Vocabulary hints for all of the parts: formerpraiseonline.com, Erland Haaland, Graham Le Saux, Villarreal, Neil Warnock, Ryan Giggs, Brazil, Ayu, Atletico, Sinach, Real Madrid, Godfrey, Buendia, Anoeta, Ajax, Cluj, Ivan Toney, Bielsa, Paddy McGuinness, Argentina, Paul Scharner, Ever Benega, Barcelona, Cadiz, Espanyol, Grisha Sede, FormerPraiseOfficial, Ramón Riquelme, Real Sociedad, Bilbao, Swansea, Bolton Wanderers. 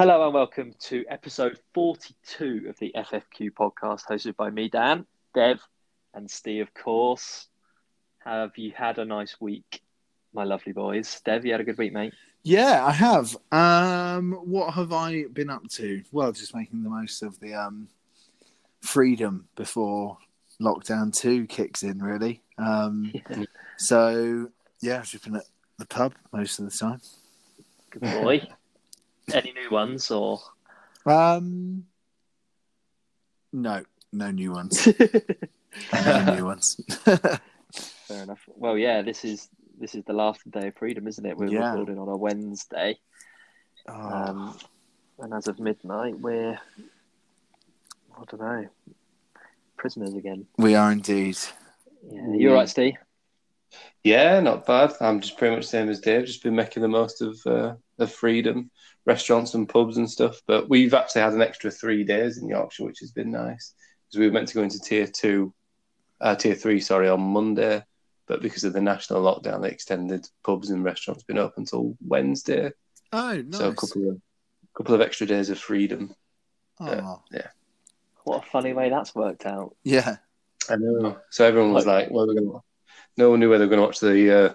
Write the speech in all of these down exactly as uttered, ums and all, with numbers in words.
Hello and welcome to episode forty-two of the F F Q podcast, hosted by me, Dan, Dev, and Steve, of course. Have you had a nice week, my lovely boys? Dev, you had a good week, mate? Yeah, I have. Um, what have I been up to? Well, just making the most of the um, freedom before lockdown two kicks in, really. Um, yeah. So, yeah, I've just been at the pub most of the time. Good boy. Any new ones or? Um, no, no new ones. no new ones. Fair enough. Well, yeah, this is this is the last day of freedom, isn't it? We're yeah. recording on a Wednesday, oh. um, and as of midnight, we're I don't know prisoners again. We are indeed. Yeah, you all right, Steve? Yeah, not bad. I'm just pretty much the same as Dave. Just been making the most of uh, of freedom, restaurants and pubs and stuff. But we've actually had an extra three days in Yorkshire, which has been nice because we were meant to go into tier two, uh, tier three, sorry, on Monday, but because of the national lockdown, they extended pubs and restaurants been open until Wednesday. Oh, nice! So a couple of couple of extra days of freedom. Oh, uh, yeah. What a funny way that's worked out. Yeah, I know. So everyone was like, "Well, we're gonna." No one knew whether they were going to watch the uh,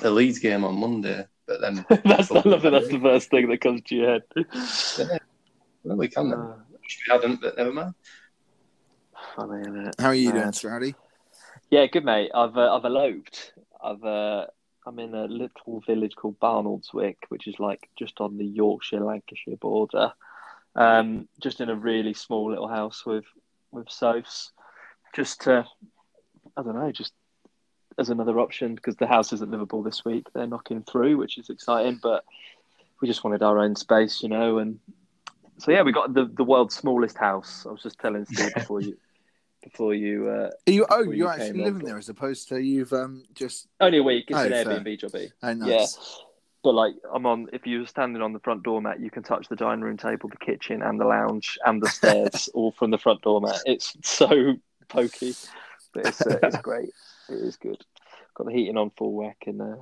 the Leeds game on Monday, but then that's I love that that's the first thing that comes to your head. yeah. Well, we can. Then. Uh, we hadn't, but never mind. Funny, isn't it? How are you uh, doing, Straddy? Yeah, good, mate. I've uh, I've eloped. I've uh, I'm in a little village called Barnoldswick, which is like just on the Yorkshire Lancashire border. Um, just in a really small little house with with Sophs. Just to, I don't know, just. As another option, because the house is at Liverpool this week. They're knocking through, which is exciting, but we just wanted our own space, you know. And so, yeah, we got the, the world's smallest house. I was just telling Steve before you, before you, uh, Are you oh, you're you actually living on. there as opposed to you've um, just only a week. It's oh, an Airbnb fair. jobby. Oh, nice. Yeah, but like I'm on. If you were standing on the front doormat, you can touch the dining room table, the kitchen, and the lounge, and the stairs, all from the front doormat. It's so pokey, but it's uh, it's great. It is good. Got the heating on full whack, and uh,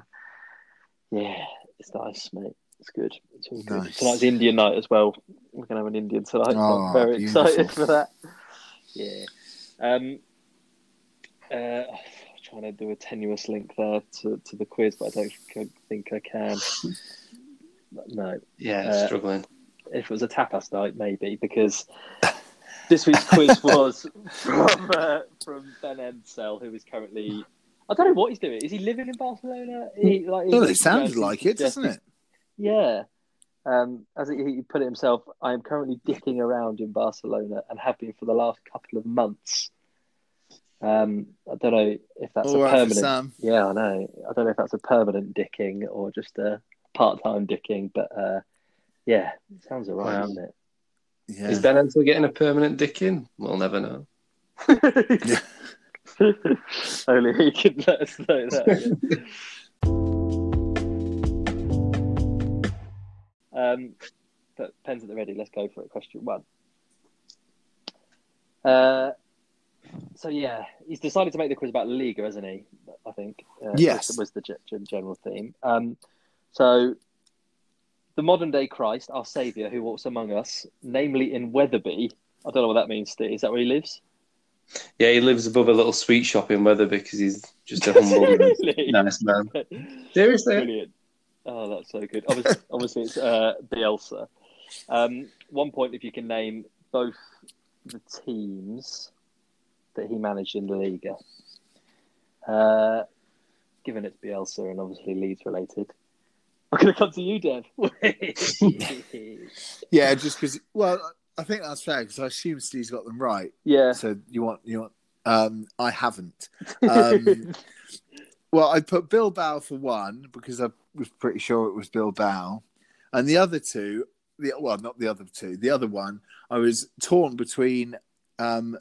yeah, it's nice, mate. It's good. It's all good. Nice. Tonight's Indian night as well. We're gonna have an Indian tonight. Oh, I'm very beautiful. excited for that. Yeah. Um. Uh, I'm trying to do a tenuous link there to, to the quiz, but I don't think I can. No. Yeah, uh, struggling. If it was a tapas night, maybe, because. This week's quiz was from uh, from Ben Ensel, who is currently... I don't know what he's doing. Is he living in Barcelona? He, like, well, it sounded like it, doesn't it? Yeah. Um, as he put it himself, I am currently dicking around in Barcelona and have been for the last couple of months. Um, I don't know if that's All a right permanent... Yeah, I know. I don't know if that's a permanent dicking or just a part-time dicking, but uh, yeah, it sounds all right, wow. doesn't it? Yeah. Is Ben Ensel getting a permanent dick in? We'll never know. Only he can let us know that. um, but pens at the ready. Let's go for it. Question one. Uh, so yeah, he's decided to make the quiz about La Liga, hasn't he? I think. Uh, yes, was, was the g- general theme. Um, so. The modern-day Christ, our Saviour, who walks among us, namely in Wetherby. I don't know what that means, Steve. Is that where he lives? Yeah, he lives above a little sweet shop in Wetherby because he's just a humble, really? nice man. Seriously? Brilliant. Oh, that's so good. Obviously, obviously it's uh, Bielsa. Um, one point, if you can name both the teams that he managed in La Liga. Uh, given it's Bielsa and obviously Leeds-related. I'm going to come to you, Dev. yeah, just because... Well, I think that's fair, because I assume Steve's got them right. Yeah. So you want... you want? Um, I haven't. Um, well, I put Bilbao for one, because I was pretty sure it was Bilbao. And the other two... The, well, not the other two. The other one, I was torn between um,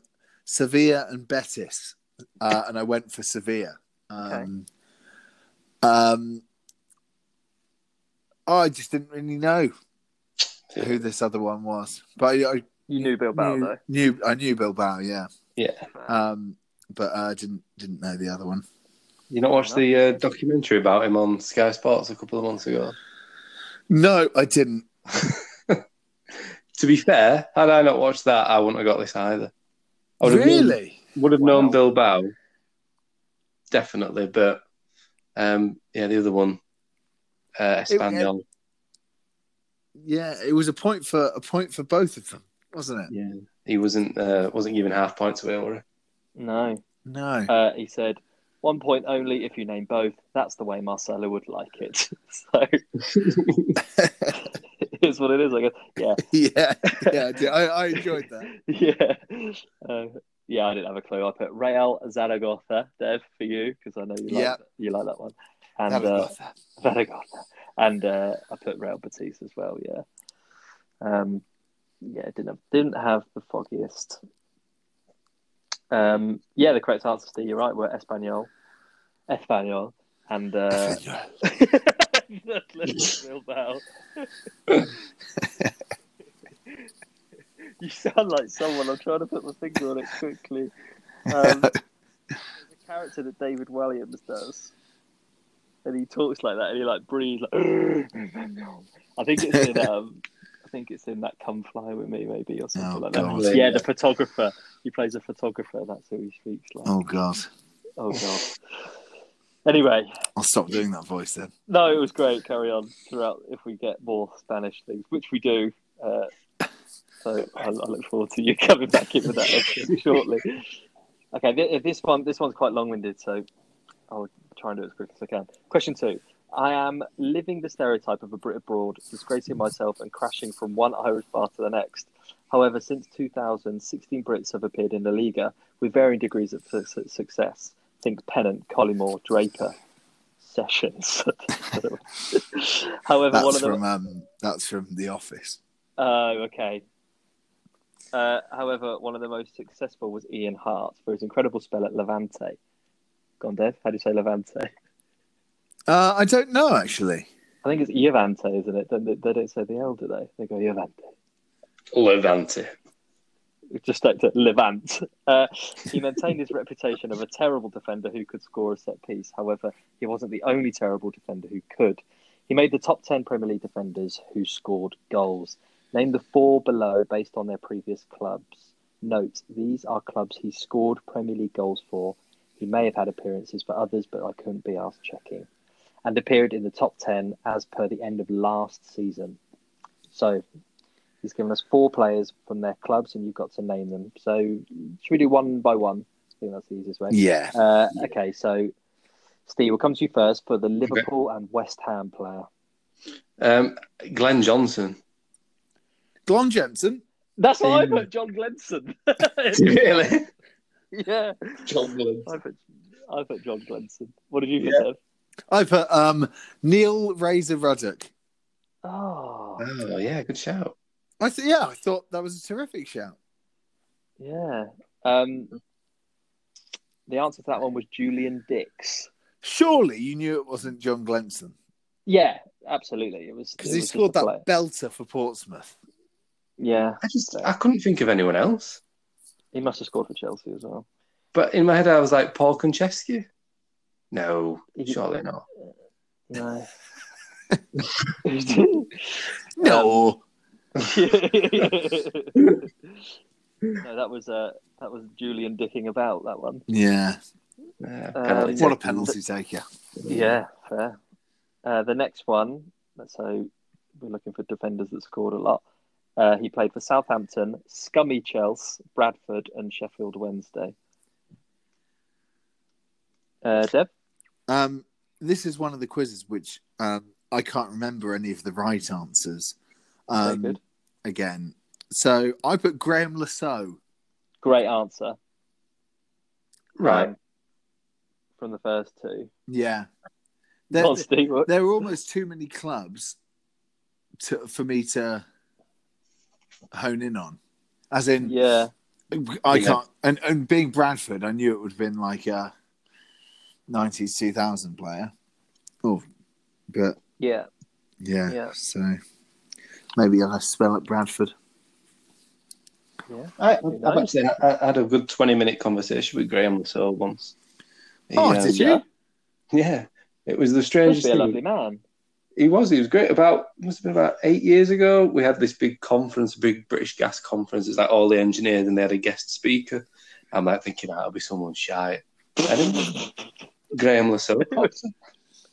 Sevilla and Betis. Uh, and I went for Sevilla. Um, okay. Um... Oh, I just didn't really know who this other one was, but I, I you knew Bilbao knew, though. Knew I knew Bilbao, yeah, yeah. Um, but I uh, didn't didn't know the other one. You not watched the uh, documentary about him on Sky Sports a couple of months ago? No, I didn't. To be fair, had I not watched that, I wouldn't have got this either. I would really? Have known, would have wow. known Bilbao, definitely, but um, yeah, the other one, uh, Espanyol. It, yeah, it was a point for a point for both of them, wasn't it? Yeah, he wasn't uh, wasn't giving half points away, were he? No, no. Uh, he said one point only if you name both. That's the way Marcelo would like it. So. Is what it is, I guess. Yeah, yeah, yeah. I, I enjoyed that. yeah, uh, yeah. I didn't have a clue. I put Real Zaragoza, Dev, for you because I know you like yeah. you like that one. And Zaragoza, uh, Zaragoza. And uh, I put Real Betis as well. Yeah, um, yeah. Didn't have, didn't have the foggiest. Um, yeah, the correct answers, Steve. You're right. Were Espanyol, Espanyol, and. Uh, Espanyol. You sound like someone. I'm trying to put my finger on it quickly. Um, there's a character that David Williams does, and he talks like that, and he like breathes. Like, I think it's in. Um, I think it's in that Come Fly With Me, maybe, or something oh, like that. God. Yeah, the photographer. He plays a photographer. That's who he speaks like. Oh God. Oh God. Anyway, I'll stop doing that voice then. No, it was great. Carry on throughout if we get more Spanish things, which we do. Uh, so I, I look forward to you coming back in with that shortly. Okay, th- this one, this one's quite long-winded, so I'll try and do it as quick as I can. Question two: I am living the stereotype of a Brit abroad, disgracing myself and crashing from one Irish bar to the next. However, since two thousand, sixteen Brits have appeared in La Liga with varying degrees of su- success. Think Pennant, Collymore, Draper, Sessions. However, that's one of them from, um, that's from The Office. Oh, uh, okay. Uh, however, one of the most successful was Ian Hart for his incredible spell at Levante. Go on, Dev. How do you say Levante? Uh, I don't know, actually. I think it's Iavante, isn't it? They, they don't say the L, do they? They go Iavante. Levante. Just like to Levant. Uh, he maintained his reputation of a terrible defender who could score a set piece. However, he wasn't the only terrible defender who could. He made the top ten Premier League defenders who scored goals. Name the four below based on their previous clubs. Note, these are clubs he scored Premier League goals for. He may have had appearances for others, but I couldn't be asked checking. And appeared in the top ten as per the end of last season. So... he's given us four players from their clubs, and you've got to name them. So should we do one by one? I think that's the easiest way. Yeah. Uh, yeah. Okay, so Steve, we'll come to you first for the Liverpool okay. and West Ham player. Um, Glenn Johnson. Glenn Jensen? That's what um, I put, John Glenson. Really? Yeah. John Glenson. I put, I put John Glenson. What did you put, yeah. Dev? I put um, Neil Razor Ruddock. Oh. Oh, yeah, good shout. I th- yeah, I thought that was a terrific shout. Yeah. Um, the answer to that one was Julian Dicks. Surely you knew it wasn't John Glenson. Yeah, absolutely. It was because he scored that player. belter for Portsmouth. Yeah. I just I couldn't think of anyone else. He must have scored for Chelsea as well. But in my head I was like, Paul Konchesky? No, he, surely not. No. no. Um, no, that was uh, that was Julian dicking about, that one. Yeah. yeah um, what a penalty taker. Yeah, fair. Uh, the next one, so we're looking for defenders that scored a lot. Uh, he played for Southampton, Scummy Chelsea, Bradford, and Sheffield Wednesday. Uh, Deb? Um, this is one of the quizzes which um, I can't remember any of the right answers. Um, Very good. Again, so I put Graham Le Saux. Great answer. Right. Um, from the first two. Yeah. There, on, Steve, there were almost too many clubs to, for me to hone in on. As in, yeah. I yeah. can't. And, and being Bradford, I knew it would have been like a nineties, two thousand player. Oh, but. Yeah. Yeah. yeah. So. Maybe I'll have to spell at Bradford. Yeah, I, I've actually I, I had a good twenty-minute conversation with Graham Le Saux once. He, oh, um, did you? Yeah. It was the strangest thing. He must be a lovely man. He was. He was great. About must have been about eight years ago. We had this big conference, big British gas conference. It's like all the engineers, and they had a guest speaker. I'm like thinking that'll be someone shy. I didn't. Graham Le Saux.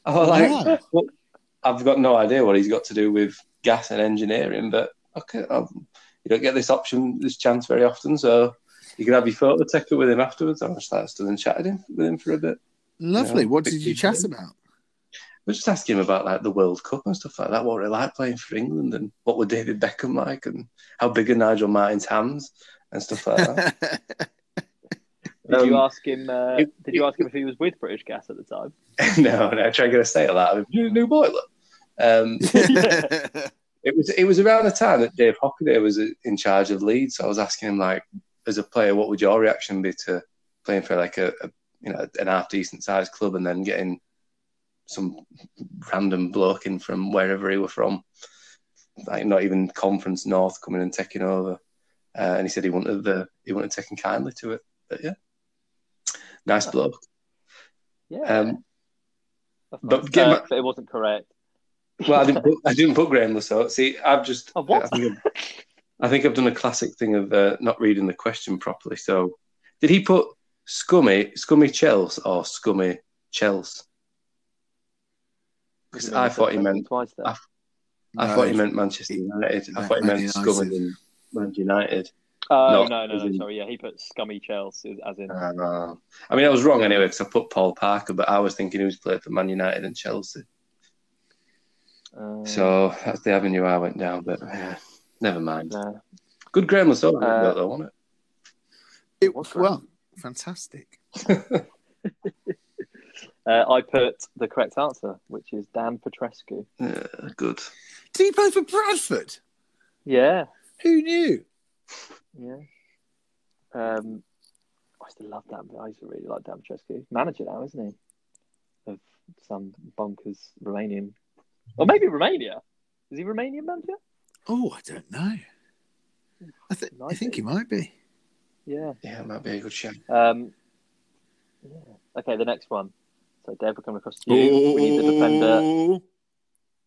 I was like, yeah. well, I've got no idea what he's got to do with gas and engineering, but okay, I'll, you don't get this option, this chance very often. So you can have your photo taken with him afterwards. I was like, I stood and chatted him, with him for a bit. Lovely. You know, what did you chat about? I was just asking him about like the World Cup and stuff like that. What were it like playing for England, and what were David Beckham like, and how big are Nigel Martin's hands and stuff like that. Did um, you ask him? Uh, it, did you ask him if he was with British Gas at the time? No, no. I tried to get a state of that. I mean, you need a new boiler. Um, it was it was around the time that Dave Hockaday was in charge of Leeds. So I was asking him, like, as a player, what would your reaction be to playing for like a, a you know an half decent sized club and then getting some random bloke in from wherever he were from, like not even Conference North, coming and taking over. Uh, and he said he wouldn't have uh, he wouldn't have taken kindly to it. But yeah. Nice bloke. Yeah. Um, but back, it wasn't correct. Well, I didn't put, I didn't put Graham Le Saux. See, I've just... Oh, what? I, think I've, I think I've done a classic thing of uh, not reading the question properly. So, did he put scummy, scummy Chelsea or scummy Chelsea? Because I thought he meant... Twice, I, I no, thought he meant Manchester United. I thought he meant United. Scummy in Man United. Oh, uh, no, no, no, in, sorry, yeah, he put scummy Chelsea as in... Uh, no. I mean, I was wrong anyway, because I put Paul Parker, but I was thinking he was played for Man United and Chelsea. Um, so, that's the avenue I went down, but yeah, never mind. No. Good Graham Le Saux, uh, though, wasn't it? It was, well, fantastic. uh, I put the correct answer, which is Dan Petrescu. Yeah, good. Did he play for Bradford? Yeah. Who knew? Yeah, um, I still love Dan. I used to really like Dan Petrescu. Manager now, isn't he? Of some bonkers Romanian, or maybe Romania. Is he Romanian manager? Oh, I don't know. I think I think he might be. Yeah, yeah, it might be a good show. Um, yeah. Okay, the next one. So, Dave, we're coming across to you. Oh. We need the defender,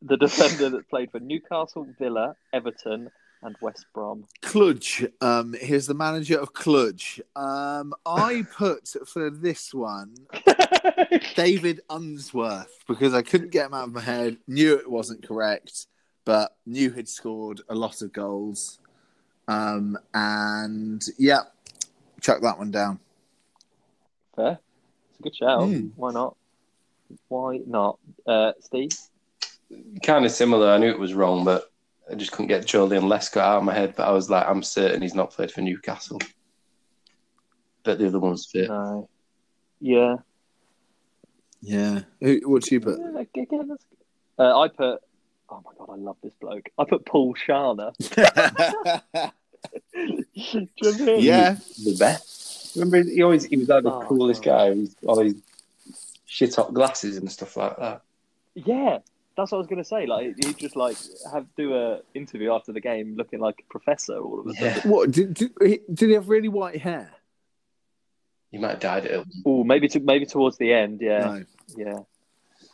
the defender that played for Newcastle, Villa, Everton. And West Brom. Cluj. Um, here's the manager of Cluj. Um, I put for this one David Unsworth, because I couldn't get him out of my head. Knew it wasn't correct, but knew he'd scored a lot of goals. Um, and yeah, chuck that one down. Fair. It's a good shout. Mm. Why not? Why not? Uh, Steve? Kind of similar. I knew it was wrong, but I just couldn't get Julian Lescott out of my head, but I was like, I'm certain he's not played for Newcastle. But the other one's fit. No. Yeah. Yeah. What do you put? Uh, I put... Oh, my God, I love this bloke. I put Paul Scharner. Do you remember? Yeah. The best. Remember, he always he was like the oh, coolest God. guy with all his shit-hot glasses and stuff like that. Yeah. That's what I was going to say. Like, you just like have do a interview after the game, looking like a professor all of a sudden. Yeah. What did, did did he have really white hair? He might have dyed it. Oh, maybe to, maybe towards the end. Yeah, no. yeah,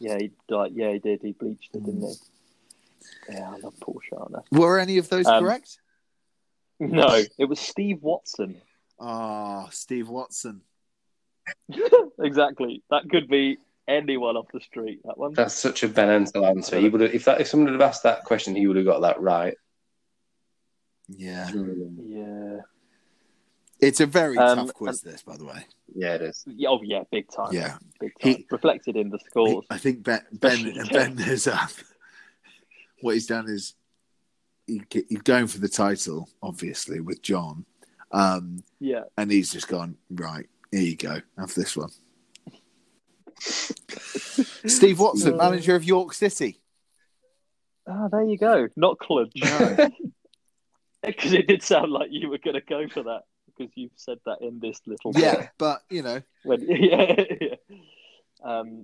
yeah. He like yeah, he did. He bleached it, didn't he? Yeah, I love Paul Scharner. Were any of those um, correct? No, it was Steve Watson. Ah, oh, Steve Watson. Exactly. That could be anyone off the street, that one. That's such a Ben Entel answer. He would have, if that if someone had asked that question, he would have got that right. Yeah. Yeah. It's a very um, tough quiz, and, this, by the way. Yeah, it is. Oh, yeah, big time. Yeah. Big time. He, Reflected in the scores. He, I think Ben, ben, ben has, uh, what he's done is he, he's going for the title, obviously, with John. Um, yeah. And he's just gone, right, here you go, have this one. Steve Watson, no. manager of York City. Ah, oh, there you go. Not Cluj. Because no. It did sound like you were going to go for that, because you've said that in this little. Yeah, bit. But you know. When, yeah, yeah. Um,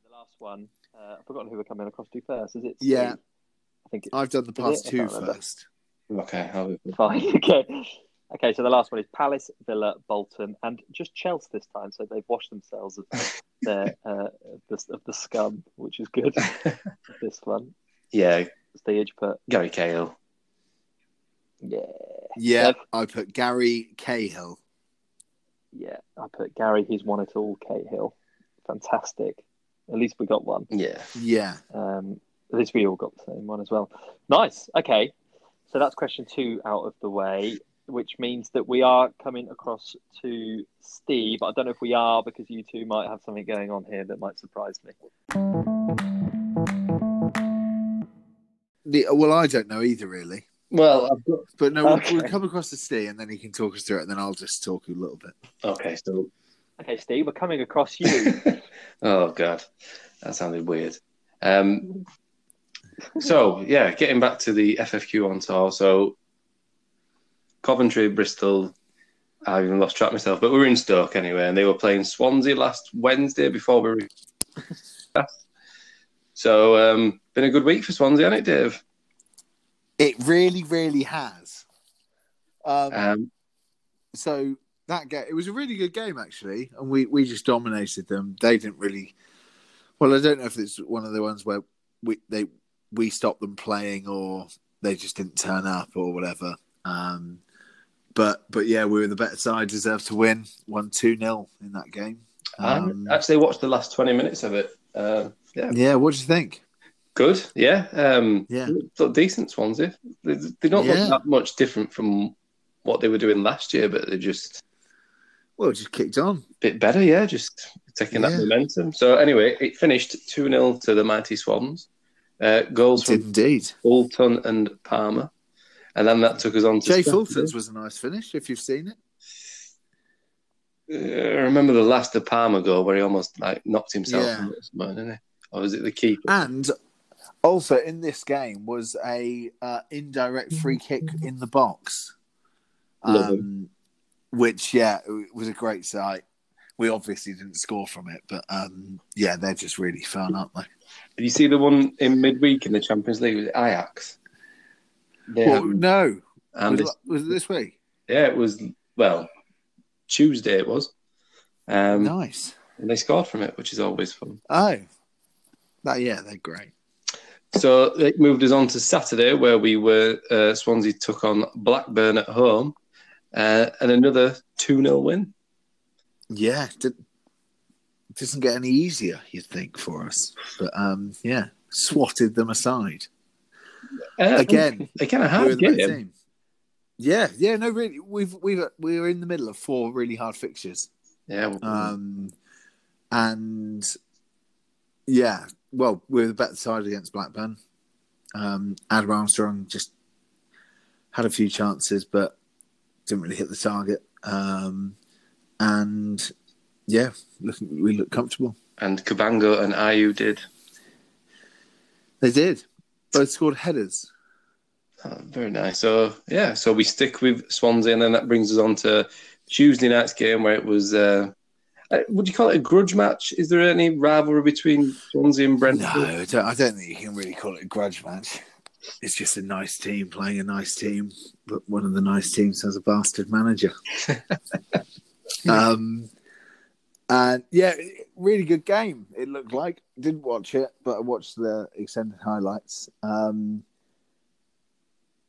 the last one. Uh, I've forgotten who we're coming across to first. Is it? Steve? Yeah. I think I've done the past two first. Okay. I'll... Fine. Okay. Okay, so the last one is Palace, Villa, Bolton, and just Chelsea this time, so they've washed themselves as the, uh, the, of the scum, which is good. This one. Yeah. Stage put Gary Cahill. Yeah. Yeah, Dev. I put Gary Cahill. Yeah, I put Gary, he's won it all, Cahill. Fantastic. At least we got one. Yeah. Yeah. Um, at least we all got the same one as well. Nice. Okay. So that's question two out of the way, which means that we are coming across to Steve. I don't know if we are, because you two might have something going on here that might surprise me. The, well, I don't know either, really. Well, I've got... But no, we'll, okay. we'll come across to Steve, and then he can talk us through it, and then I'll just talk a little bit. Okay, so... Okay, Steve, we're coming across you. Oh, God. That sounded weird. Um, so, yeah, getting back to the F F Q on tour. So, Coventry, Bristol, I've even lost track myself, but we were in Stoke anyway, and they were playing Swansea last Wednesday before we were... So, um, been a good week for Swansea, hasn't it, Dave? It really, really has. Um, um, so... That game, it was a really good game, actually, and we, we just dominated them. They didn't really... Well, I don't know if it's one of the ones where we they we stopped them playing or they just didn't turn up or whatever. Um, but, but yeah, we were the better side, deserved to win. Won two nil in that game. Um, I actually watched the last twenty minutes of it. Uh, yeah. yeah, what do you think? Good, yeah. Um, yeah. Looked decent, Swansea. They, they don't yeah. look that much different from what they were doing last year, but they just... Well, just kicked on. A bit better, yeah, just taking that yeah. momentum. So, anyway, it finished two nil to the mighty Swans. Uh, goals from Indeed. Fulton and Palmer. And then that took us on to... Jay Fulton's was a nice finish, if you've seen it. Uh, I remember the last De Palmer goal where he almost like knocked himself yeah. out, didn't he? Or was it the keeper? And also in this game was a uh, indirect free kick in the box. Um, which, yeah, it was a great sight. We obviously didn't score from it, but um, yeah, they're just really fun, aren't they? Did you see the one in midweek in the Champions League with Ajax? Yeah. Well, no. And was, it, was it this week? Yeah, it was, well, Tuesday it was. Um, nice. And they scored from it, which is always fun. Oh. That, yeah, they're great. So it moved us on to Saturday, where we were, uh, Swansea took on Blackburn at home. Uh, and another two nil win. Yeah. It doesn't get any easier, you'd think, for us. But, um, yeah, swatted them aside. Uh, again. Again, a hard game. Yeah, yeah, no, really. We've, we've, we were in the middle of four really hard fixtures. Yeah. Well, um, and, yeah, well, we were the better side against Blackburn. Um, Adam Armstrong just had a few chances, but didn't really hit the target. Um, and, yeah, looking, we looked comfortable. And Cabango and Ayu did. They did. Both scored headers. Oh, very nice. So, yeah, so we stick with Swansea, and then that brings us on to Tuesday night's game where it was, uh, would you call it a grudge match? Is there any rivalry between Swansea and Brentford? No, I don't, I don't think you can really call it a grudge match. It's just a nice team playing a nice team, but one of the nice teams has a bastard manager. um, and yeah, really good game. It looked like. Didn't watch it, but I watched the extended highlights. Um,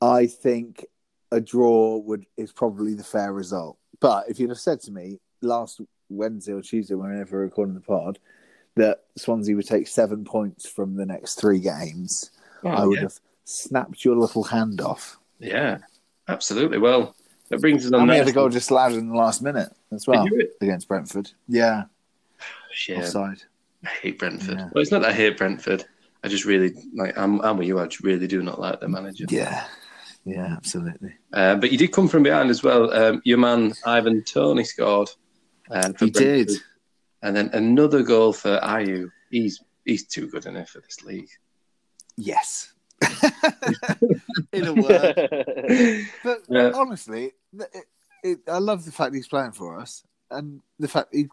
I think a draw would is probably the fair result. But if you'd have said to me last Wednesday or Tuesday, whenever recording the pod, that Swansea would take seven points from the next three games, oh, I would yeah. have snapped your little hand off. Yeah, absolutely. Well, that brings us on. And we had a goal just allowed in the last minute as well against Brentford. Yeah. Shit. Offside. I hate Brentford. Yeah. Well, it's not that I hate Brentford. I just really, like, I'm, I'm with you. I really do not like the manager. Yeah. Yeah, absolutely. Uh, but you did come from behind as well. Um, your man, Ivan Toney, scored. Uh, he Brentford. did. And then another goal for Ayu. He's, he's too good enough for this league. Yes. In a word. But yeah. honestly, it, it, I love the fact he's playing for us, and the fact he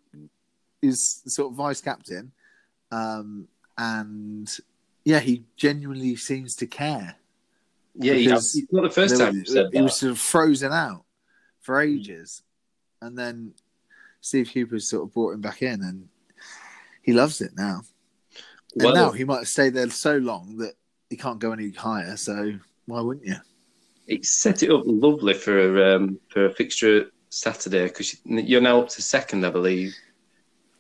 is sort of vice captain. Um, and yeah, he genuinely seems to care. Yeah, he's he, not the first there, time he, said he that. was sort of frozen out for ages, and then Steve Cooper's sort of brought him back in, and He loves it now. And well, now he might stay there so long that he can't go any higher. So why wouldn't you? It set it up lovely for um, for a fixture Saturday, because you're now up to second, I believe.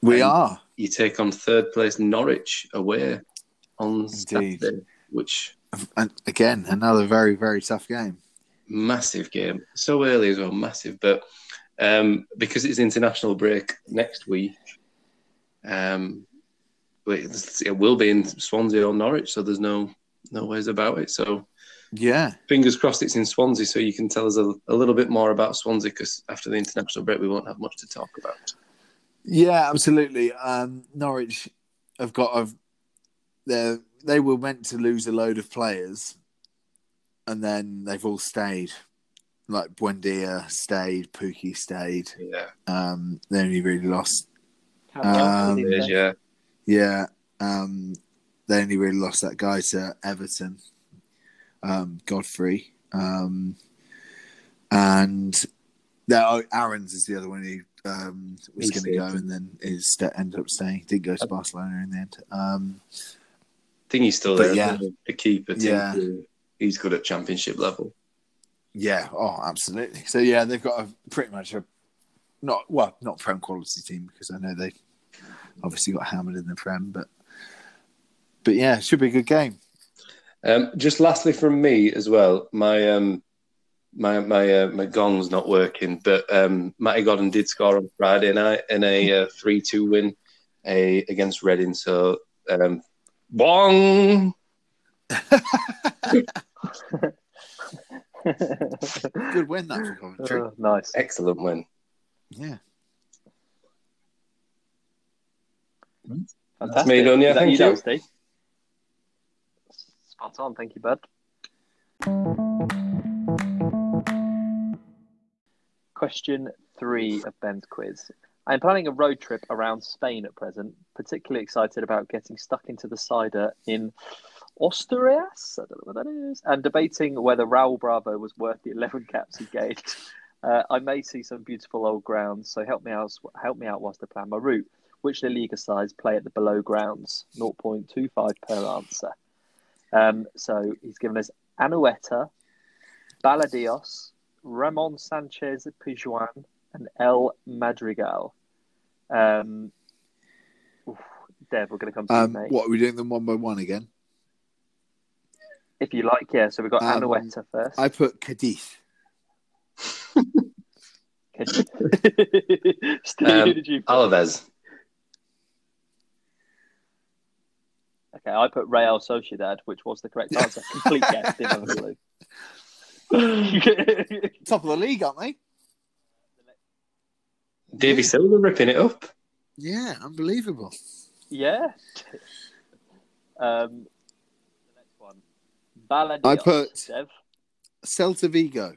We and are. You take on third place Norwich away on Indeed. Saturday, which and again another very very tough game. Massive game, so early as well, massive. But um, because it's international break next week, um, it will be in Swansea or Norwich, so there's no no ways about it. So. Yeah. Fingers crossed it's in Swansea, so you can tell us a, a little bit more about Swansea, because after the international break, we won't have much to talk about. Yeah, absolutely. Um, Norwich have got a... They they were meant to lose a load of players, and then they've all stayed. Like, Buendia stayed, Pukki stayed. Yeah. Um, they only really lost... Um, is, yeah. Yeah. Um, they only really lost that guy to Everton. Um, Godfrey, um, and no, Aaron's is the other one who um, was going to go, and then is ended up staying. Did go to Barcelona in the end. Um, I think he's still there. Yeah. The keeper, yeah, he's good at Championship level. Yeah, oh, absolutely. So yeah, they've got a pretty much a not well, not Prem quality team, because I know they obviously got hammered in the Prem, but but yeah, it should be a good game. Um, just lastly from me as well, my um, my my uh, my gong's not working, but um, Matty Godden did score on Friday night in a three two uh, win a, against Reading. So, um, bong! Good win that for Coventry. Oh, nice, excellent win. Yeah, fantastic. That's me done, yeah. Thank you. Down, on. Thank you, bud. Question three of Ben's quiz. I'm planning a road trip around Spain at present. Particularly excited about getting stuck into the cider in Asturias. I don't know what that is. And debating whether Raul Bravo was worth the eleven caps he gained. Uh, I may see some beautiful old grounds, so help me out. Help me out whilst I plan my route. Which La Liga sides play at the below grounds? zero point two five per answer. Um, so he's given us Anoeta, Baladios, Ramón Sánchez-Pizjuán, and El Madrigal. Um, oof, Dev, we're going to come to um, you, mate. What, are we doing them one by one again? If you like, yeah. So we've got um, Anoeta first. I put Cadiz. Cadiz. Steve, um, who did you put? Alaves. Okay, I put Real Sociedad, which was the correct answer. Complete guess, didn't I? Top of the league, aren't they? Davy Silva ripping it up. Yeah, unbelievable. Yeah. Um, the next one. Baladios, I put Dev. Celta Vigo.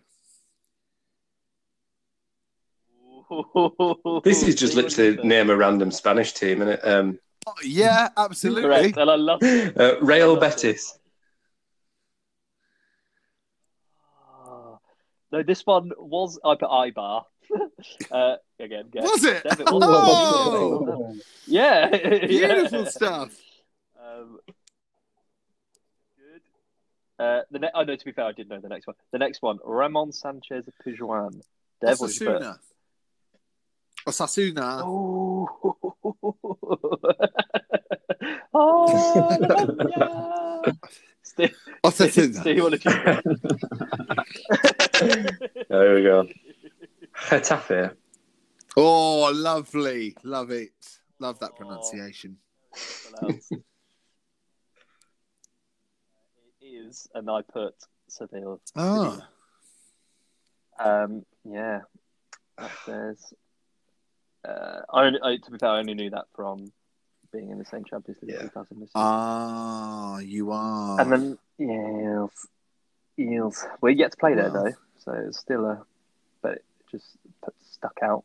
This is just literally name a random Spanish team, isn't it? Um, Oh, yeah, absolutely. Correct. And I love it. Uh, Real love Betis. Oh. No, this one was I put Ibar. uh, again, guess. Was it? Dev, it was oh! It? Yeah. Beautiful yeah. stuff. Um, good. Uh, the ne- oh, no, to be fair, I did know the next one. The next one, Ramón Sánchez-Pizjuán. Dev, Osasuna. Osasuna. Oh. Oh, yeah. Steve, Steve, Steve, what did you there we go. Getafe. Oh, lovely. Love it. Love that pronunciation. Oh, it is, and I put Seville. Oh. Um, yeah. There's... Uh, I, I, to be fair, I only knew that from being in the same Champions League. Yeah. Ah, you are. And then, yeah, eels. Well, you get to play there, wow. though. So it's still a... But it just stuck out.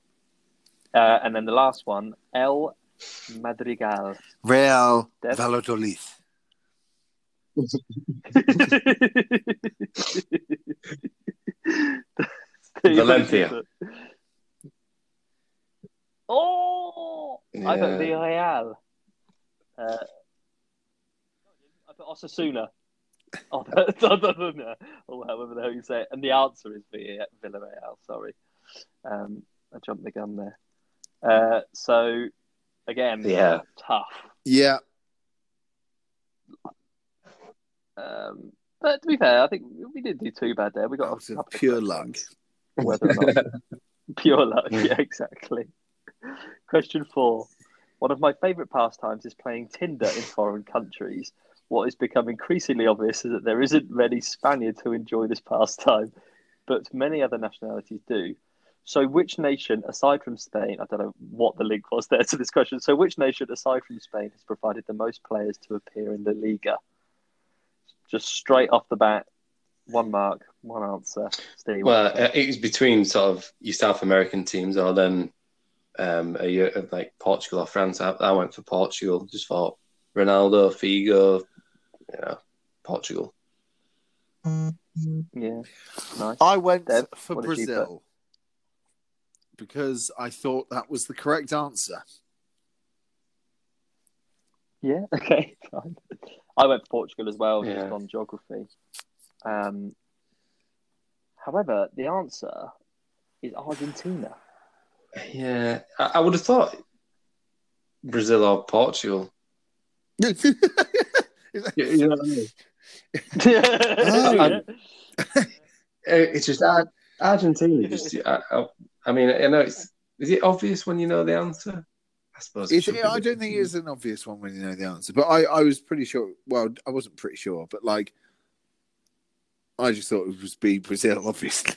Uh, and then the last one, El Madrigal. Real Def- Valladolid. Valencia. Oh, yeah. I put Villarreal. Uh, I put Osasuna. or however the hell you say it. And the answer is Villarreal, sorry. Um, I jumped the gun there. Uh, so, again, yeah. tough. Yeah. Um, but to be fair, I think we didn't do too bad there. We got a pure luck. Whether or not. Pure luck, yeah, exactly. Question four. One of my favourite pastimes is playing Tinder in foreign countries. What has become increasingly obvious is that there isn't many Spaniards who enjoy this pastime, but many other nationalities do. So which nation, aside from Spain, I don't know what the link was there to this question, so which nation, aside from Spain, has provided the most players to appear in the Liga? Just straight off the bat, one mark, one answer. Steve. Well, uh, it was between sort of your South American teams or then um, a, like Portugal or France. I, I went for Portugal, just thought Ronaldo, Figo, you know, Portugal. Yeah, nice. I went Deb, for Brazil because I thought that was the correct answer. Yeah, okay, fine. I went for Portugal as well, yeah. just on geography. Um, however, the answer is Argentina. Yeah, I, I would have thought Brazil or Portugal. you, you know what I mean? oh, yeah. It's just Argentina. Just, I, I, I mean, I know it's. Is it obvious when you know the answer? I suppose. It it, I don't think it is an obvious one when you know the answer. But I, I was pretty sure. Well, I wasn't pretty sure, but like, I just thought it would be Brazil, obviously.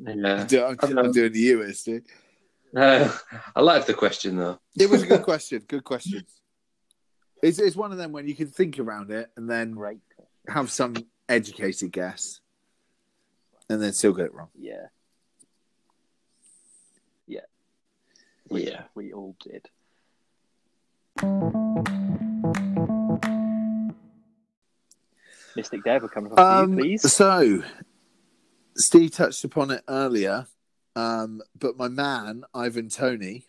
Yeah. I'm, doing, I'm, I'm doing the U S, dude. Uh, I like the question, though. It was a good question. Good question. It's, it's one of them when you can think around it and then Great. have some educated guess and then still get it wrong. Yeah. Yeah. Which yeah. we all did. Mystic Dave, we're coming up um, to you, please. So, Steve touched upon it earlier, um, but my man, Ivan Toney,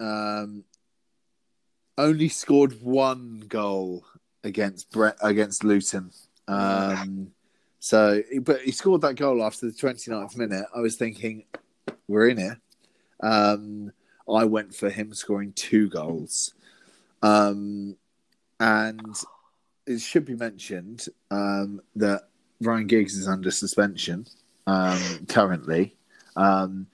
um, only scored one goal against Brett, against Luton. Um, so, but he scored that goal after the twenty-ninth minute. I was thinking, we're in here. Um, I went for him scoring two goals. Um, and it should be mentioned um, that Ryan Giggs is under suspension um, currently. Um,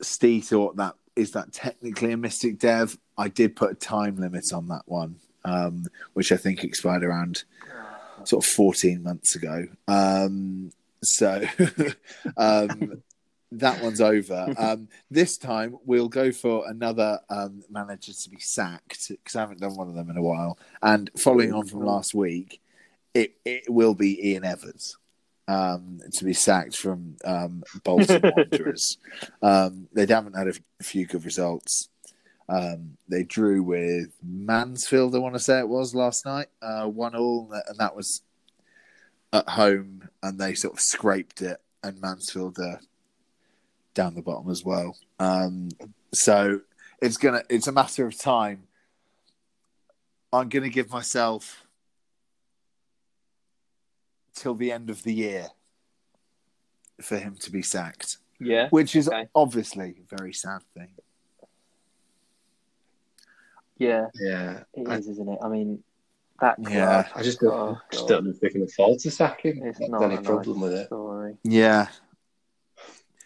Steve thought that, is that technically a Mystic Dev? I did put a time limit on that one, um, which I think expired around sort of fourteen months ago. Um, so um, that one's over. Um, this time we'll go for another um, manager to be sacked because I haven't done one of them in a while. And following on from last week, it, it will be Ian Evans um, to be sacked from um, Bolton Wanderers. Um, they haven't had a, f- a few good results. Um, they drew with Mansfield, I want to say it was, last night, uh, one all, and that was at home, and they sort of scraped it, and Mansfield uh, down the bottom as well. Um, so it's gonna, it's a matter of time. I'm gonna give myself till the end of the year for him to be sacked. Yeah, which is okay. Obviously a very sad thing. Yeah, yeah, it I, is, isn't it? I mean, that. Club, yeah, I just don't, oh, just don't know if they can afford to sack him. It's not any problem nice with story. it. Yeah,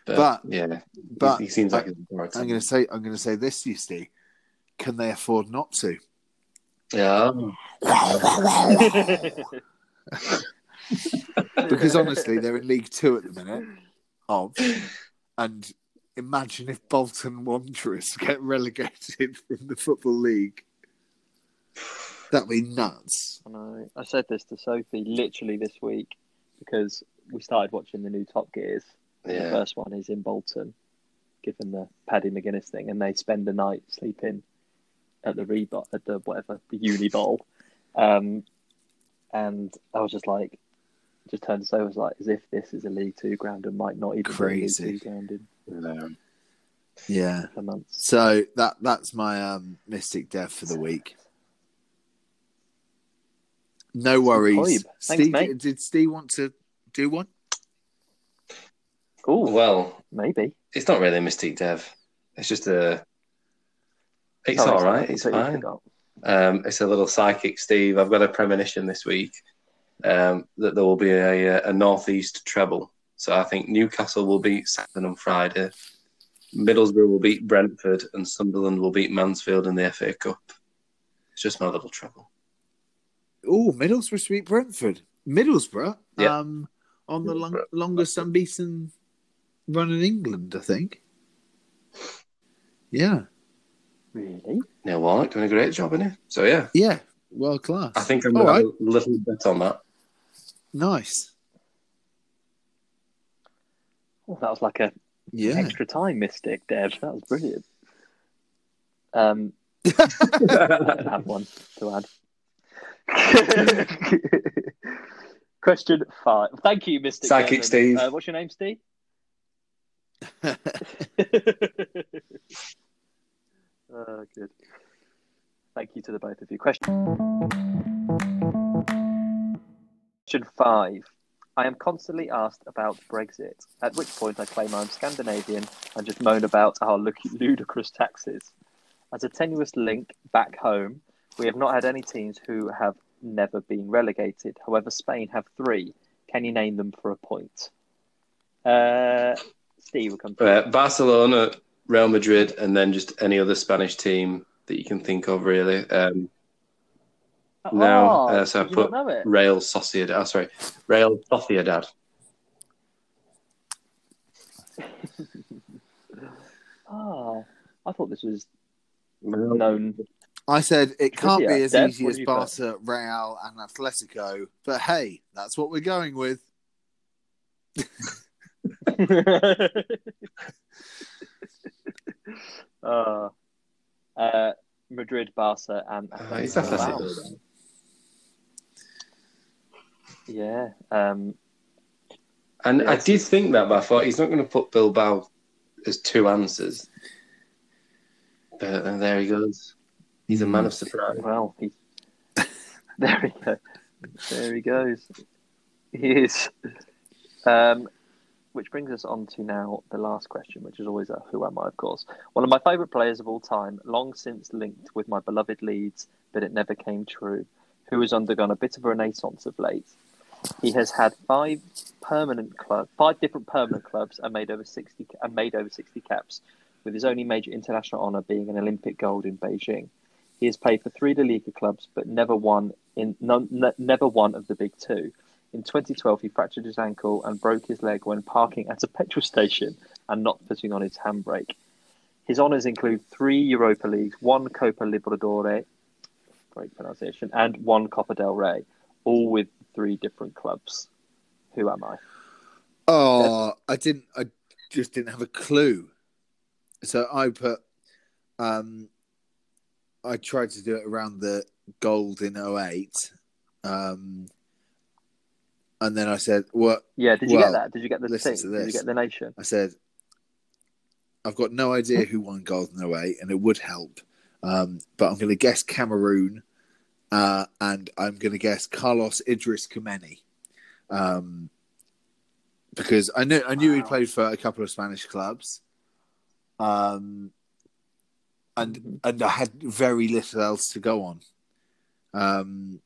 but, but yeah, but he seems like I, I'm going to say I'm going to say this, you see, can they afford not to? Yeah, because honestly, they're in League Two at the minute. Of and. Imagine if Bolton Wanderers get relegated from the Football League. That'd be nuts. I know. I said this to Sophie literally this week because we started watching the new Top Gears. Yeah. The first one is in Bolton, given the Paddy McGuinness thing, and they spend the night sleeping at the Reebok, at the whatever, the Uni Bowl. Um, and I was just like, just turned to Sophie, I was like, as if this is a League Two ground and might not even Crazy. be a League Two ground in. Um, yeah. So that that's my um, Mystic Dev for the week. No worries. Thanks, Steve, mate. Did Steve want to do one? Oh, well, maybe. It's not really a mystique, Dev. It's just a... It's oh, all right. right. It's fine. Um, it's a little psychic, Steve. I've got a premonition this week um, that there will be a, a, a northeast treble. So I think Newcastle will beat Saturn on Friday. Middlesbrough will beat Brentford and Sunderland will beat Mansfield in the F A Cup. It's just my little treble. Oh, Middlesbrough sweet Brentford. Middlesbrough yep. um, on the long, longest unbeaten run in England, I think. Yeah. Really? Neil Warnock doing a great job, isn't he? So, yeah. Yeah, world class. I think I'm going right. to have a little bit on that. Nice. Well, that was like a yeah. extra time mystic, Dev. That was brilliant. Um, I don't have one to add. Question five. Thank you, Mister Psychic German. Steve. Uh, what's your name, Steve? Oh, good. Thank you to the both of you. Question five. I am constantly asked about Brexit, at which point I claim I'm Scandinavian and just moan about our ludicrous taxes. As a tenuous link back home, we have not had any teams who have never been relegated. However, Spain have three. Can you name them for a point? Uh, Steve will come to uh, Barcelona, Real Madrid, and then just any other Spanish team that you can think of, really. Um, oh, now, uh, so I put Real Sociedad. Oh, sorry, Real Sociedad. Oh, I thought this was Real. known. I said it can't be as Dev, easy as Barca, put? Real, and Atletico, but hey, that's what we're going with. uh, uh, Madrid, Barca, and Atletico. Uh, yeah, um, and yeah, I did think that, but I thought he's not going to put Bilbao as two answers. But uh, there he goes. He's a man of surprise. Well, he... there he goes. There he goes. He is. Um, which brings us on to now the last question, which is always a who am I, of course. One of my favourite players of all time, long since linked with my beloved Leeds, but it never came true, who has undergone a bit of a renaissance of late. He has had five permanent club, five different permanent clubs and made over sixty and made over sixty caps, with his only major international honour being an Olympic gold in Beijing. He has played for three La Liga clubs, but never one in none, n- never one of the big two. In twenty twelve, he fractured his ankle and broke his leg when parking at a petrol station and not putting on his handbrake. His honours include three Europa Leagues, one Copa Libertadores, great pronunciation, and one Copa del Rey, all with three different clubs. Who am I? Oh, I didn't. I just didn't have a clue. So I put. Um... I tried to do it around the gold in oh eight. Um, and then I said, what? Yeah, did you well, get that? Did you get the listen to this. Did you get the nation? I said, I've got no idea who won gold in oh eight, and it would help. Um, but I'm going to guess Cameroon, uh, and I'm going to guess Carlos Idris Comeni. Um, because I knew, I knew wow. he played for a couple of Spanish clubs. Um. And and I had very little else to go on. Um,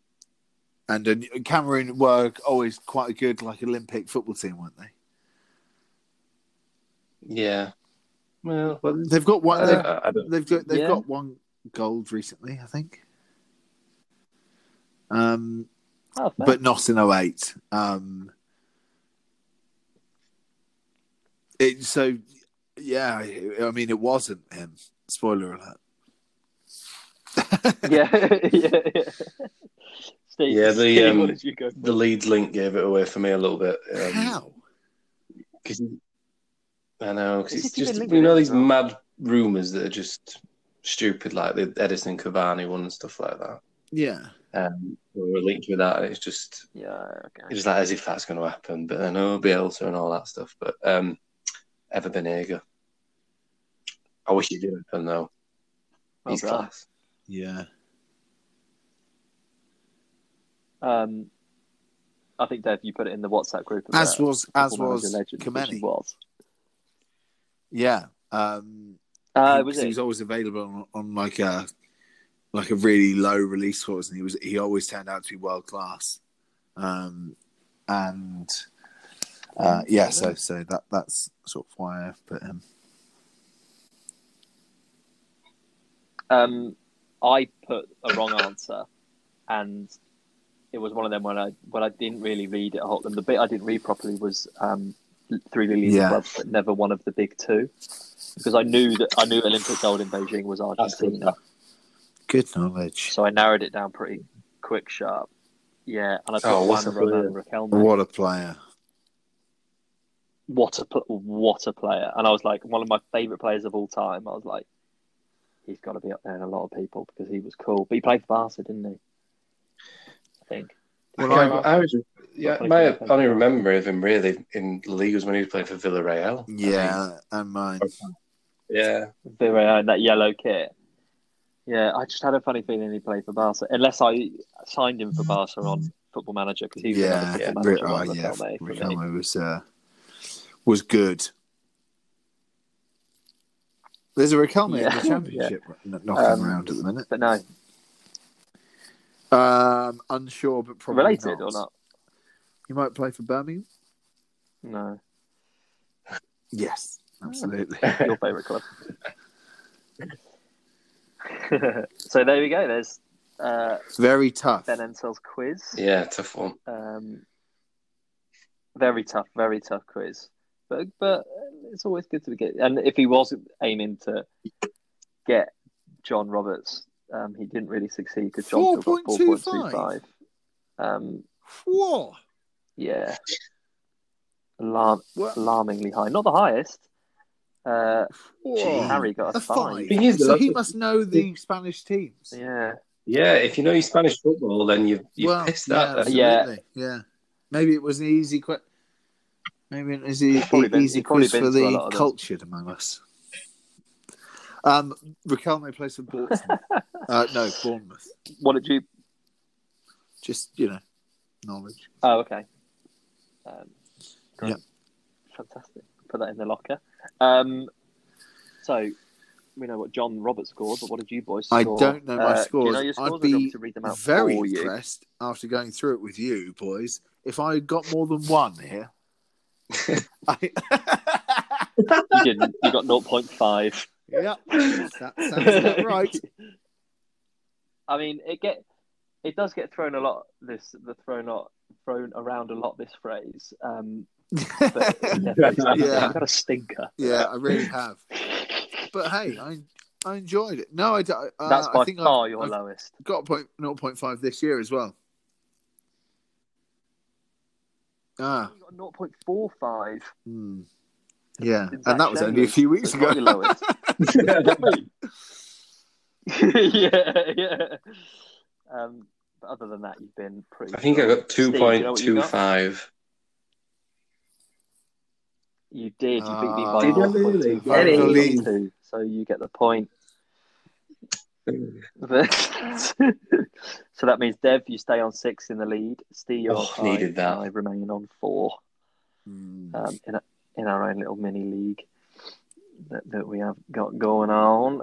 and, and Cameroon were always quite a good like Olympic football team, weren't they? Yeah. Well, well they've got one. They've, I don't, they've got they've yeah. got one gold recently, I think. Um, oh, but not in oh eight. Um, it so yeah. I mean, it wasn't him. Spoiler alert. yeah, yeah, yeah. Steve, yeah, the Steve, um, what did you go for? The Leeds link gave it away for me a little bit. Um, How? Cause, I know, because it's just, you know, these or... mad rumours that are just stupid, like the Edison Cavani one and stuff like that. Yeah. Um, we were linked with that, and it's just, yeah, okay. It's like as if that's going to happen, but then, oh, Bielsa and all that stuff. But um, Ever Benega. I wish he did it, but no. He's oh, class. Yeah. Um, I think, Dave, you put it in the WhatsApp group. About, as was as was Kameni. Was. Yeah. Um, uh, was he was always available on, on like a like a really low release clause, and he was he always turned out to be world class. Um, and uh, yeah, so so that that's sort of why I put him. Um, I put a wrong answer, and it was one of them when I when I didn't really read it a whole. And the bit I didn't read properly was um, three really leading yeah. clubs, but never one of the big two, because I knew that I knew Olympic gold in Beijing was Argentina. Good knowledge. So I narrowed it down pretty quick, sharp. Yeah, and I put oh, one Ramón Riquelme. What a player! What a pl- what a player! And I was like, one of my favorite players of all time. I was like, he's got to be up there in a lot of people because he was cool. But he played for Barca, didn't he? I think. Well, I, I was. Yeah, I my only remember of him really in the league was when he was playing for Villarreal. Yeah, and mine. Yeah, Villarreal in that yellow kit. Yeah, I just had a funny feeling he played for Barca, unless I signed him for Barca on Football Manager because he was yeah, yeah, manager right, yeah, Riquelme, Riquelme was uh, was good. There's a Riquelme yeah. in the Championship yeah. knocking um, around at the minute. But no. Um, unsure, but probably related not. Or not? You might play for Birmingham? No. Yes, absolutely. Your favourite club. So there we go. There's uh, very tough Ben Ensel's quiz. Yeah, tough one. Um, very tough, very tough quiz. But but it's always good to get. And if he was aiming to get John Roberts, um, he didn't really succeed because John got four point two five. Um, what? Yeah, Alarm- alarmingly high. Not the highest. Uh, Harry got a, a five. five. Is, so he must know the Spanish teams. Yeah, yeah. If you know your Spanish football, then you you well, pissed that. Yeah, yeah, yeah. Maybe it was an easy qu- Maybe it was an been, easy quiz for the cultured among us. Um, Riquelme plays for Portsmouth. uh, no, Bournemouth. What did you? Just you know, knowledge. Oh, okay. Um, great. Yeah. Fantastic. Put that in the locker. Um, so we know what John Roberts scored, but what did you boys score? I don't know my uh, scores. Do you know your scores? I'd be to read them out very impressed you? After going through it with you boys if I got more than one here. I... You didn't. You got zero point five. Yeah, that sounds about right. I mean, it get it does get thrown a lot. This the thrown out, thrown around a lot. This phrase. Um, but yeah, I've got a stinker. Yeah, I really have. But hey, I I enjoyed it. No, I don't. Uh, That's by I think far I, your I've lowest. Got zero point five this year as well. Ah, you got zero point four five. Mm. Yeah, and that, that was only a few weeks ago. Your lowest. yeah, yeah. Um, but other than that, you've been pretty. I think cool. I got two point two five. You did. You uh, beat me by one point two. So you get the point. So that means, Dev, you stay on six in the lead. Steve, you're oh, needed that. I remain on four mm. um, in, a, in our own little mini league that, that we have got going on.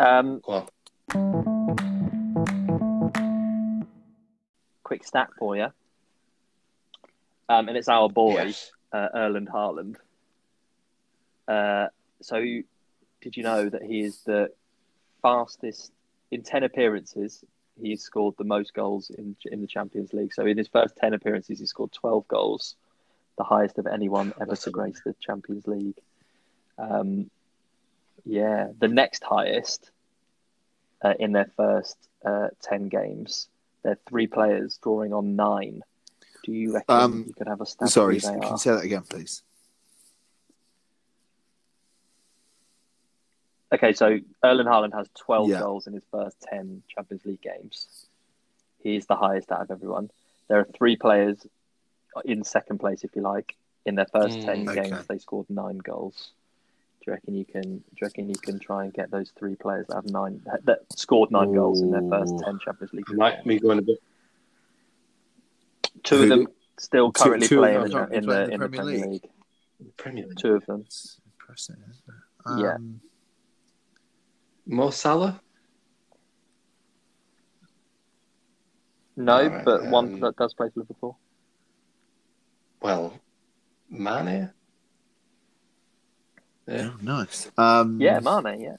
Um, Go on. Quick stat for you. Um, and it's our boy, yes. uh, Erland Haaland. Uh, so, did you know that he is the fastest in ten appearances? He has scored the most goals in in the Champions League. So, in his first ten appearances, he scored twelve gols, the highest of anyone ever to grace the Champions League. Um, yeah, the next highest uh, in their first uh, ten games. They're three players drawing on nine. Do you reckon um, you could have a stab? Sorry, can you say that again, please? Okay, so Erling Haaland has twelve yeah. goals in his first ten Champions League games. He is the highest out of everyone. There are three players in second place, if you like. In their first mm, ten okay. games, they scored nine goals. Do you reckon you can? Do you reckon you can try and get those three players that have nine that scored nine Ooh. Goals in their first ten Champions League? Might be going a bit. Two Who, of them still currently two, two playing in, in, in the, the in Premier, Premier League. League. Premier League. Two of them. It's impressive, isn't it? Um, yeah. Mo Salah? No, right, but um, one that does play for Liverpool. Well, Mane? Yeah, oh, nice. Um, yeah, Mane, yeah.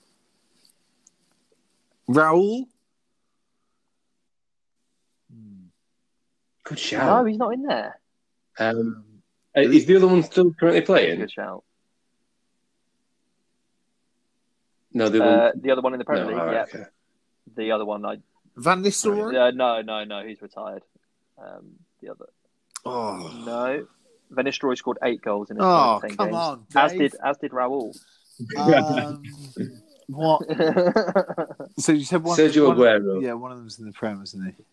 Raul? Good shout. No, he's not in there. Um, is the other one still currently playing? Good shout. No, the other, uh, one... the other one in the Premier League, no, oh, yeah. Okay. The other one, I... Van Nistelrooy? Uh, no, no, no, he's retired. Um, the other... Oh. No. Van Nistelrooy scored eight goals in his oh, ten games. Oh, come on, Dave. As did, as did Raul. Um, what? So you said one... Sergio one Aguero. Of, yeah, one of them's in the Prem, isn't he?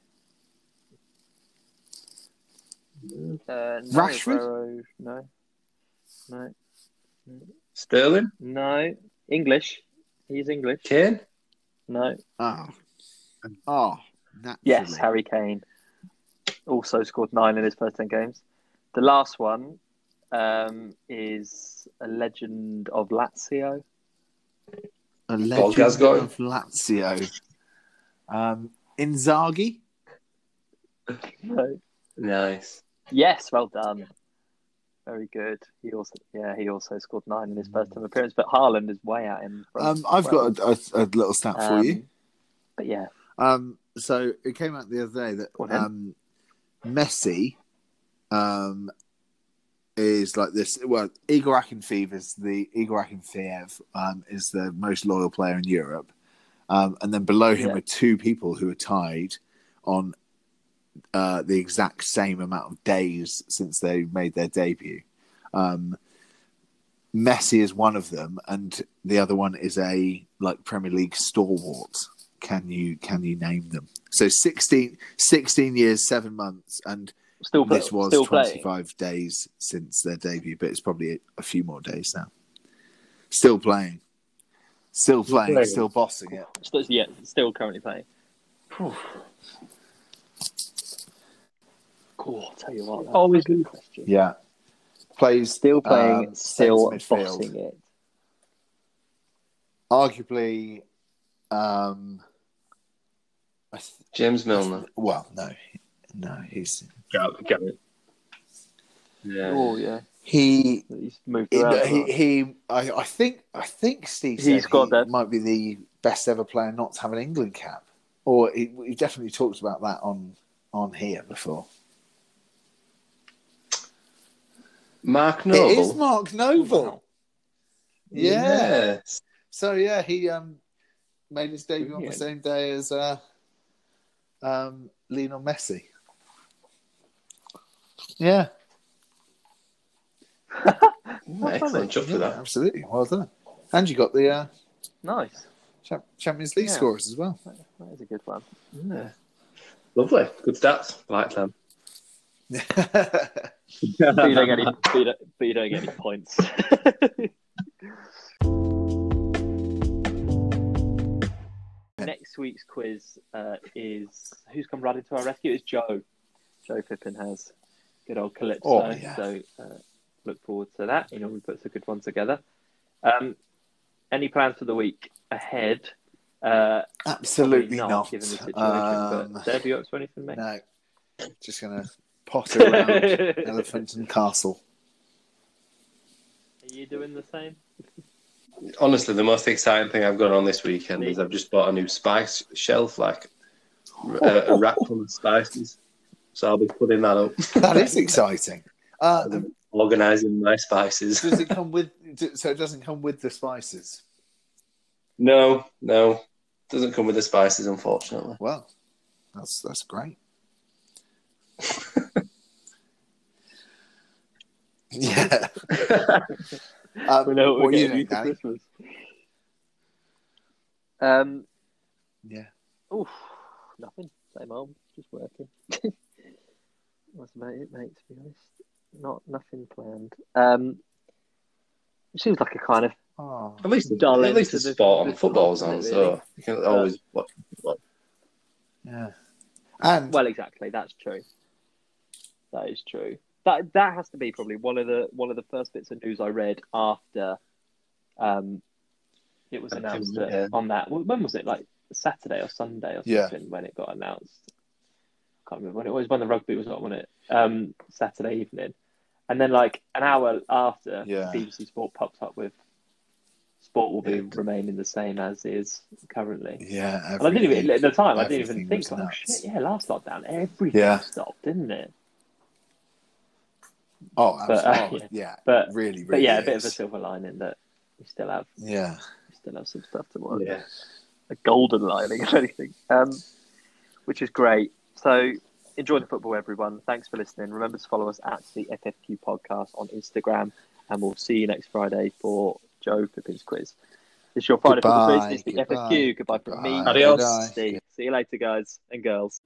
Uh, no, Rashford? Aguero, no. No. Sterling? No. English. He's English. Kane? No. Oh. Oh. Naturally. Yes, Harry Kane. Also scored nine in his first ten games. The last one um, is a legend of Lazio. A legend of Lazio. Um, Inzaghi? No. Nice. Yes, well done. Very good. He also, yeah, he also scored nine in his first time appearance, but Haaland is way out in front. Um, I've well. got a, a, a little stat um, for you. But yeah. Um, so it came out the other day that um, Messi um, is like this. Well, Igor Akinfeev is the Igor Akinfeev um, is the most loyal player in Europe, um, and then below him yeah. are two people who are tied on. Uh, the exact same amount of days since they made their debut. Um, Messi is one of them, and the other one is a like Premier League stalwart. Can you can you name them? So sixteen, sixteen years, seven months, and still play, this was still twenty-five playing. Days since their debut, but it's probably a, a few more days now. Still playing, still playing, still, still bossing it. Still, yeah, still currently playing. Whew. Cool. I'll tell you what. That's always good question. Yeah. Plays still playing, um, still bossing it. Arguably, um, I th- James Milner. Th- well, no, no, he's Garrett. Yeah. Oh yeah. He he's moved around. He, he, he I, I think, I think Steve he's said got he that. might be the best ever player not to have an England cap, or he, he definitely talked about that on on here before. Mark Noble. It is Mark Noble. Yeah. Yes. So yeah, he um, made his debut Brilliant. on the same day as uh, um, Lionel Messi. Yeah. well Excellent job for that. Yeah, absolutely. Well done. And you got the uh, nice Champions League yeah. scorers as well. That is a good one. Yeah. Lovely. Good stats. I like them. but, you don't get any, but, you don't, but you don't get any points. Next week's quiz uh, is who's come running to our rescue? It's Joe. Joe Pippin has good old Calypso. Oh, yeah. So uh, look forward to that. You know, we put some good ones together. Um, any plans for the week ahead? Uh, Absolutely not, not. Given the situation, um, but Deb, you up to anything, mate? No. Just gonna. Potter around Elephant and Castle. Are you doing the same? Honestly, the most exciting thing I've got on this weekend is I've just bought a new spice shelf, like a, a rack full of spices. So I'll be putting that up. That is exciting. Uh, um, organising my spices. Does it come with? So it doesn't come with the spices. No, no, it doesn't come with the spices, unfortunately. Well, that's that's great. Yeah. um, we know what what are you doing, Danny? Um. Yeah. Oof. Nothing. Same old. Just working. That's about it, mate. To be honest, not nothing planned. Um. It seems like a kind of oh, at least dull at least the sport the, on football's on, really. So you can always uh, watch football. Yeah. And well, exactly. That's true. That is true. That that has to be probably one of the one of the first bits of news I read after um, it was announced that yeah. on that. When was it? Like Saturday or Sunday or something yeah. when it got announced. I can't remember when it was. When the rugby was on, wasn't it? Um, Saturday evening. And then like an hour after, yeah. B B C Sport pops up with sport will be it, remaining the same as is currently. Yeah. And I didn't even, at the time, I didn't even think, oh shit, yeah, last lockdown, everything yeah. stopped, didn't it? Oh, absolutely. But, uh, yeah. yeah. But really, really. But yeah, a bit is. of a silver lining that we still have. Yeah. We still have some stuff to watch. Yeah. A golden lining, if anything, um, which is great. So enjoy the football, everyone. Thanks for listening. Remember to follow us at the F F Q podcast on Instagram, and we'll see you next Friday for Joe Pippin's quiz. It's your Friday Goodbye. football quiz. It's the Goodbye. F F Q. Goodbye from Goodbye. me. Adios. Goodbye. See you later, guys and girls.